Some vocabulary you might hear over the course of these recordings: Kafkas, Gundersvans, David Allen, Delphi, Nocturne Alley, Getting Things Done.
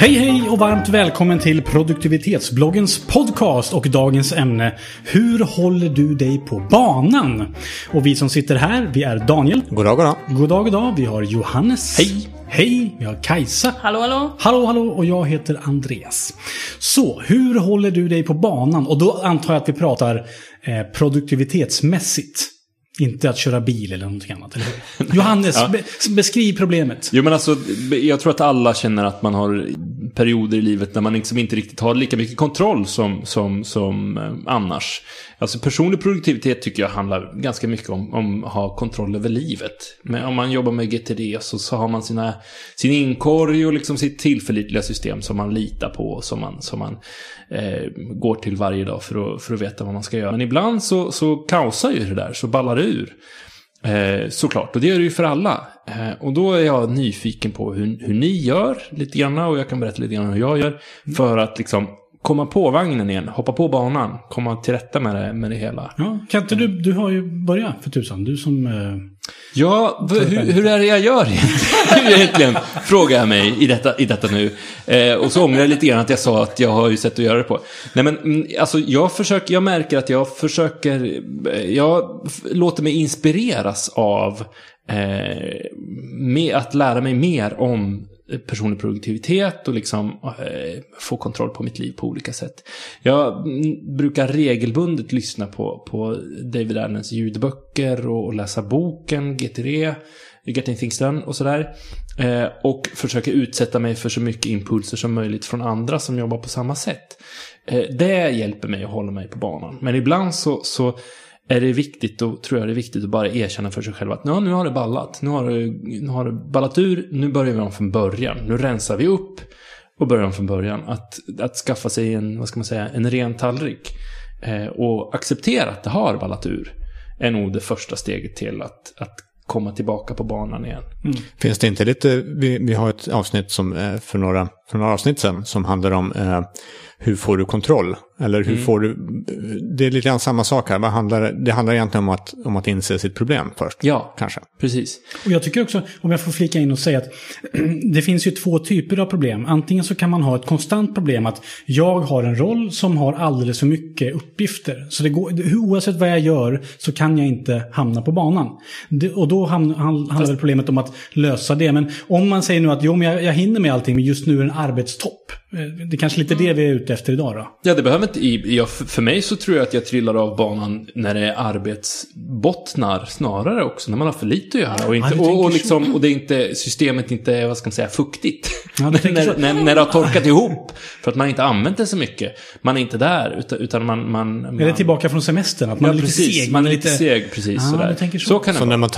Hej hej och varmt välkommen till produktivitetsbloggens podcast och dagens ämne: hur håller du dig på banan? Och vi som sitter här, vi är Daniel. Goddag, goddag. Goddag, goddag. Vi har Johannes. Hej. Hej, jag är Kajsa. Hallå, hallå. Hallå, hallå, och jag heter Andreas. Så, hur håller du dig på banan? Och då antar jag att vi pratar produktivitetsmässigt. Inte att köra bil eller något annat, eller hur? Johannes, ja. Beskriv problemet. Jo, men alltså, jag tror att alla känner att man har perioder i livet när man liksom inte riktigt har lika mycket kontroll som annars. Alltså personlig produktivitet tycker jag handlar ganska mycket om att ha kontroll över livet. Men om man jobbar med GTD så har man sin inkorg och liksom sitt tillförlitliga system som man litar på och som man går till varje dag för att veta vad man ska göra. Men ibland så kaosar ju det där, så ballar det ur. Såklart, och det är det ju för alla. Och då är jag nyfiken på hur ni gör lite grann, och jag kan berätta lite grann hur jag gör för att liksom komma på vagnen igen, hoppa på banan, komma till rätta med det hela. Ja, kan inte du har ju börjat för tusan, du som... Ja, hur är det jag gör egentligen? Frågar jag mig i detta nu. Och så ångrar jag lite grann att jag sa att jag har ju sett att göra det på. Nej, men alltså jag låter mig inspireras av med att lära mig mer om personlig produktivitet och liksom få kontroll på mitt liv på olika sätt. Jag brukar regelbundet lyssna på David Allens ljudböcker och läsa boken GTD, Getting Things Done och sådär. Och försöka utsätta mig för så mycket impulser som möjligt från andra som jobbar på samma sätt. Det hjälper mig att hålla mig på banan. Men ibland så är det viktigt, och tror jag det är viktigt, att bara erkänna för sig själv att nu har det ballat. Nu har det ballat ur, nu börjar vi om från början. Nu rensar vi upp och börjar om från början. Att skaffa sig en ren tallrik och acceptera att det har ballat ur är nog det första steget till att komma tillbaka på banan igen. Mm. Finns det inte lite, vi har ett avsnitt som för några avsnitt sedan som handlar om hur får du kontroll? Eller hur får du, det är lite grann samma sak här. Det handlar egentligen om att inse sitt problem först. Ja, kanske. Precis. Och jag tycker också, om jag får flika in och säga att det finns ju två typer av problem. Antingen så kan man ha ett konstant problem att jag har en roll som har alldeles för mycket uppgifter. Så det går, oavsett vad jag gör så kan jag inte hamna på banan. Och då handlar problemet om att lösa det. Men om man säger nu att jag hinner med allting, men just nu är en arbetstopp. Det är kanske lite det vi är ute efter idag då. Ja, det behöver inte... för mig så tror jag att jag trillar av banan när det är arbetsbottnar snarare också. När man har för lite att göra. Och, inte, och det är inte, systemet inte är, vad ska man säga, fuktigt. Ja, det när det har torkat ihop. För att man inte använt det så mycket. Man är inte där, utan man är det tillbaka från semestern? Att man är precis, lite seg. Man är lite seg, precis. Ah, sådär. Så kan det vara. När man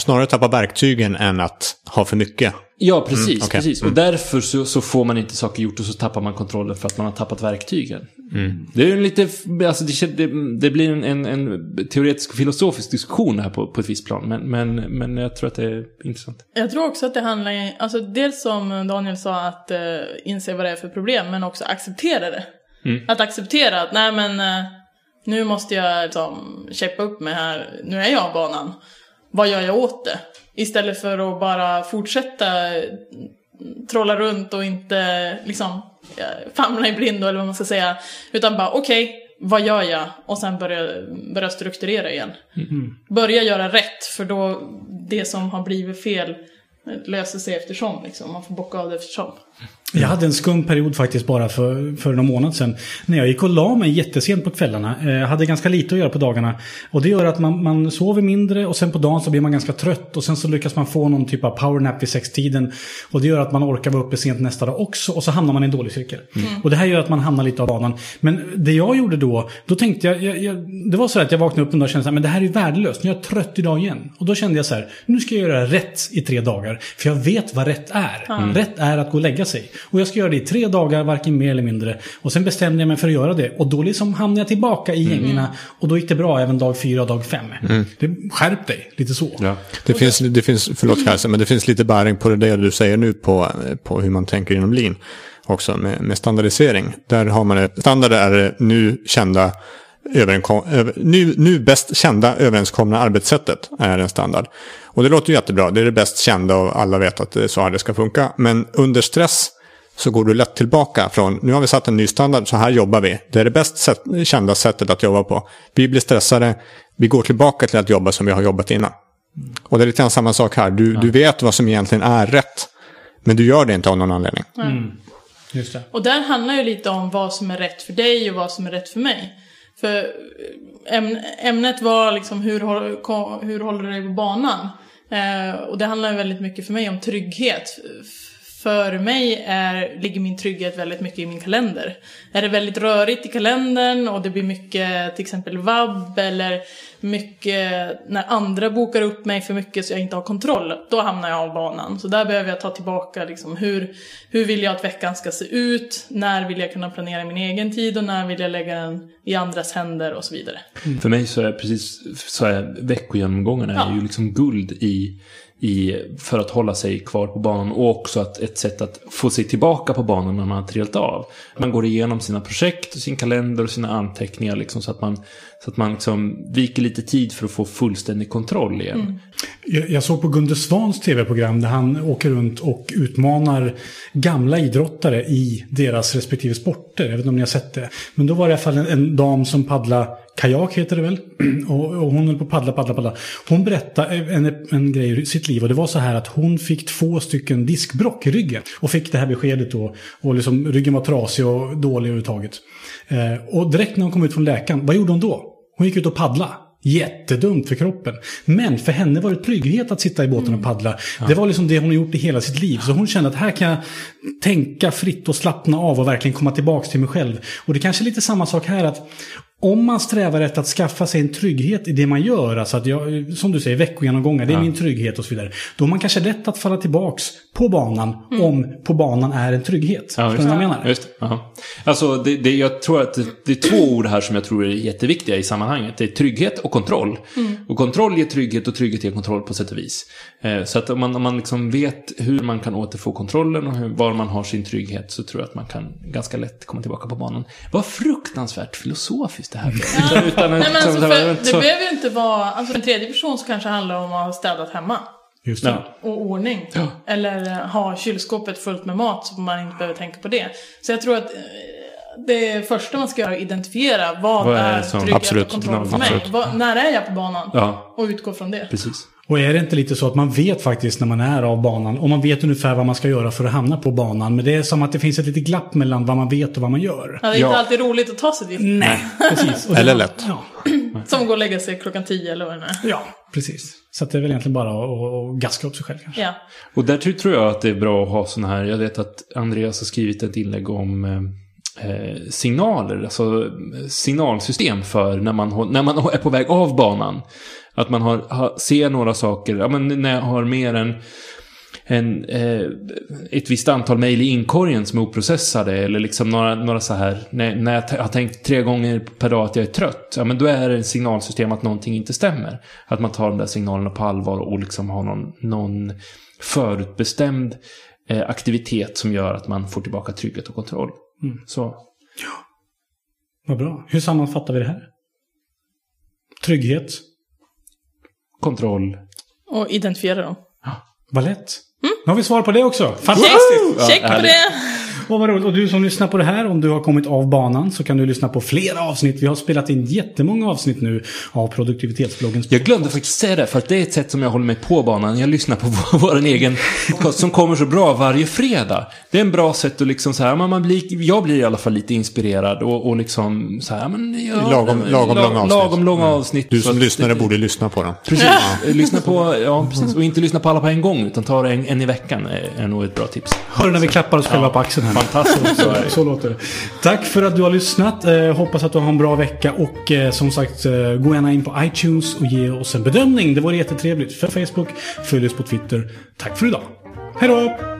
snarare tappar verktygen än att ha för mycket. Ja, precis. Okay. Precis. Och därför så får man inte saker gjort, och så tappar man kontrollen för att man har tappat verktygen. Mm. Det är ju lite, alltså det blir en teoretisk och filosofisk diskussion här på ett visst plan, men jag tror att det är intressant. Jag tror också att det handlar, alltså dels som Daniel sa, att inse vad det är för problem, men också acceptera det. Mm. Att acceptera att nej, men nu måste jag liksom checka upp mig här, nu är jag av banan. Vad gör jag åt det? Istället för att bara fortsätta trolla runt och inte liksom famla i blindo, eller vad man ska säga. Utan bara okej, vad gör jag? Och sen börja strukturera igen. Mm-hmm. Börja göra rätt, för då det som har blivit fel löser sig eftersom. Liksom. Man får bocka av det eftersom. Jag hade en skum period faktiskt bara för någon månad sedan. När jag gick och la mig jättesent på kvällarna. Jag hade ganska lite att göra på dagarna. Och det gör att man sover mindre. Och sen på dagen så blir man ganska trött. Och sen så lyckas man få någon typ av powernap vid 6-tiden. Och det gör att man orkar vara uppe sent nästa dag också. Och så hamnar man i en dålig cirkel. Mm. Och det här gör att man hamnar lite av banan. Men det jag gjorde då tänkte jag det var så att jag vaknade upp en dag och kände så här, men det här är ju värdelöst. Nu är jag trött idag igen. Och då kände jag så här, nu ska jag göra rätt i 3 dagar. För jag vet vad rätt är. Mm. Rätt är att gå och lägga sig. Och jag ska göra det i 3 dagar, varken mer eller mindre. Och sen bestämde jag mig för att göra det. Och då liksom hamnade jag tillbaka i gängerna. Och då gick det bra även dag 4 och dag 5. Det skärp dig, lite så. Ja. Det finns, förlåt Kajsa, men det finns lite bäring på det du säger nu på hur man tänker inom Lean också med standardisering. Där har man standarder är nu kända nu bäst kända överenskomna arbetssättet är en standard. Och det låter ju jättebra. Det är det bäst kända och alla vet att det är så här det ska funka. Men under stress så går du lätt tillbaka från, nu har vi satt en ny standard, så här jobbar vi. Det är det bäst kända sättet att jobba på. Vi blir stressade, vi går tillbaka till att jobba som vi har jobbat innan. Och det är lite grann samma sak här. Du vet vad som egentligen är rätt, men du gör det inte av någon anledning. Mm. Just det. Och där handlar ju lite om vad som är rätt för dig och vad som är rätt för mig. För ämnet var liksom hur håller du dig på banan? Och det handlar väldigt mycket för mig om trygghet. För mig ligger min trygghet väldigt mycket i min kalender. Är det väldigt rörigt i kalendern och det blir mycket till exempel vabb eller mycket när andra bokar upp mig för mycket så jag inte har kontroll, då hamnar jag av banan. Så där behöver jag ta tillbaka liksom, hur vill jag att veckan ska se ut? När vill jag kunna planera min egen tid och när vill jag lägga den i andras händer och så vidare. Mm. För mig så är precis så här, veckogenomgångarna är ju liksom guld för att hålla sig kvar på banan och också att ett sätt att få sig tillbaka på banan när man har trillat av. Man går igenom sina projekt och sin kalender och sina anteckningar liksom, så att man liksom viker lite tid för att få fullständig kontroll igen. Mm. Jag såg på Gundersvans tv-program där han åker runt och utmanar gamla idrottare i deras respektive sporter. Jag vet inte om ni har sett det. Men då var det i alla fall en dam som paddlade kajak, heter det väl. Och hon höll på att paddla. Hon berättade en grej i sitt liv och det var så här att hon fick 2 diskbrock i ryggen. Och fick det här beskedet då. Och liksom, ryggen var trasig och dålig överhuvudtaget. Och direkt när hon kom ut från läkaren, vad gjorde hon då? Hon gick ut och paddla. Jättedumt för kroppen. Men för henne var det trygghet att sitta i båten och paddla. Ja. Det var liksom det hon gjort i hela sitt liv. Så hon kände att här kan jag tänka fritt och slappna av och verkligen komma tillbaka till mig själv. Och det kanske är lite samma sak här, att om man strävar efter att skaffa sig en trygghet i det man gör, alltså att jag, som du säger, veckogenomgångar, det är min trygghet och så vidare. Då man kanske lätt att falla tillbaks på banan om på banan är en trygghet. Ja, just det. Menar. Just det. Alltså, jag tror att det är 2 ord här som jag tror är jätteviktiga i sammanhanget. Det är trygghet och kontroll. Mm. Och kontroll ger trygghet och trygghet ger kontroll på sätt och vis. Så att om man liksom vet hur man kan återfå kontrollen och var man har sin trygghet, så tror jag att man kan ganska lätt komma tillbaka på banan. Vad fruktansvärt filosofiskt. Det här. Ja. Det behöver ju inte vara, alltså en tredje person så kanske handlar om att ha städat hemma. Just det. Och ordning. Ja. Eller ha kylskåpet fullt med mat så man inte behöver tänka på det. Så jag tror att det första man ska göra är identifiera vad är trygghet och kontroll för mig. När är jag på banan? Ja. Och utgå från det. Precis. Och är det inte lite så att man vet faktiskt när man är av banan, och man vet ungefär vad man ska göra för att hamna på banan, men det är som att det finns ett litet glapp mellan vad man vet och vad man gör. Ja, det är inte alltid roligt att ta sig dit. Nej, precis. Och eller lätt. Ja. Som går och lägga sig 10:00 eller vad det är. Ja, precis. Så att det är väl egentligen bara att gaska upp sig själv kanske. Ja. Och där tror jag att det är bra att ha sån här, jag vet att Andreas har skrivit ett inlägg om signaler, alltså signalsystem för när man är på väg av banan. Att man ser några saker. Ja, men när jag har mer än ett visst antal mejl i inkorgen som är oprocessade, eller liksom några så här, när jag har tänkt 3 gånger per dag att jag är trött, ja, men då är det ett signalsystem att någonting inte stämmer. Att man tar de där signalerna på allvar och liksom har någon förutbestämd aktivitet som gör att man får tillbaka trygghet och kontroll. Mm. Så. Ja. Vad bra. Hur sammanfattar vi det här? Trygghet, kontroll och identifiera dem. Ja, vad lätt. Mm. Nu har vi svar på det också. Fantastiskt. Check på det. Och vad roligt. Och du som lyssnar på det här, om du har kommit av banan så kan du lyssna på flera avsnitt. Vi har spelat in jättemånga avsnitt nu av produktivitetsbloggen. Jag glömde faktiskt säga det, för att det är ett sätt som jag håller mig på banan. Jag lyssnar på vår egen podcast som kommer så bra varje fredag. Det är en bra sätt att liksom så här, jag blir i alla fall lite inspirerad och liksom så här, men lagom långa avsnitt. Du som lyssnare borde lyssna på dem. Precis. Ja. Lyssna på, precis, och inte lyssna på alla på en gång, utan ta det en i veckan är nog ett bra tips. Hör du när vi klappar oss själva på axeln här? Fantastiskt, så låter det. Tack för att du har lyssnat. Hoppas att du har en bra vecka. Och som sagt, gå gärna in på iTunes och ge oss en bedömning. Det vore jättetrevligt. För Facebook, följ oss på Twitter. Tack för idag. Hej då!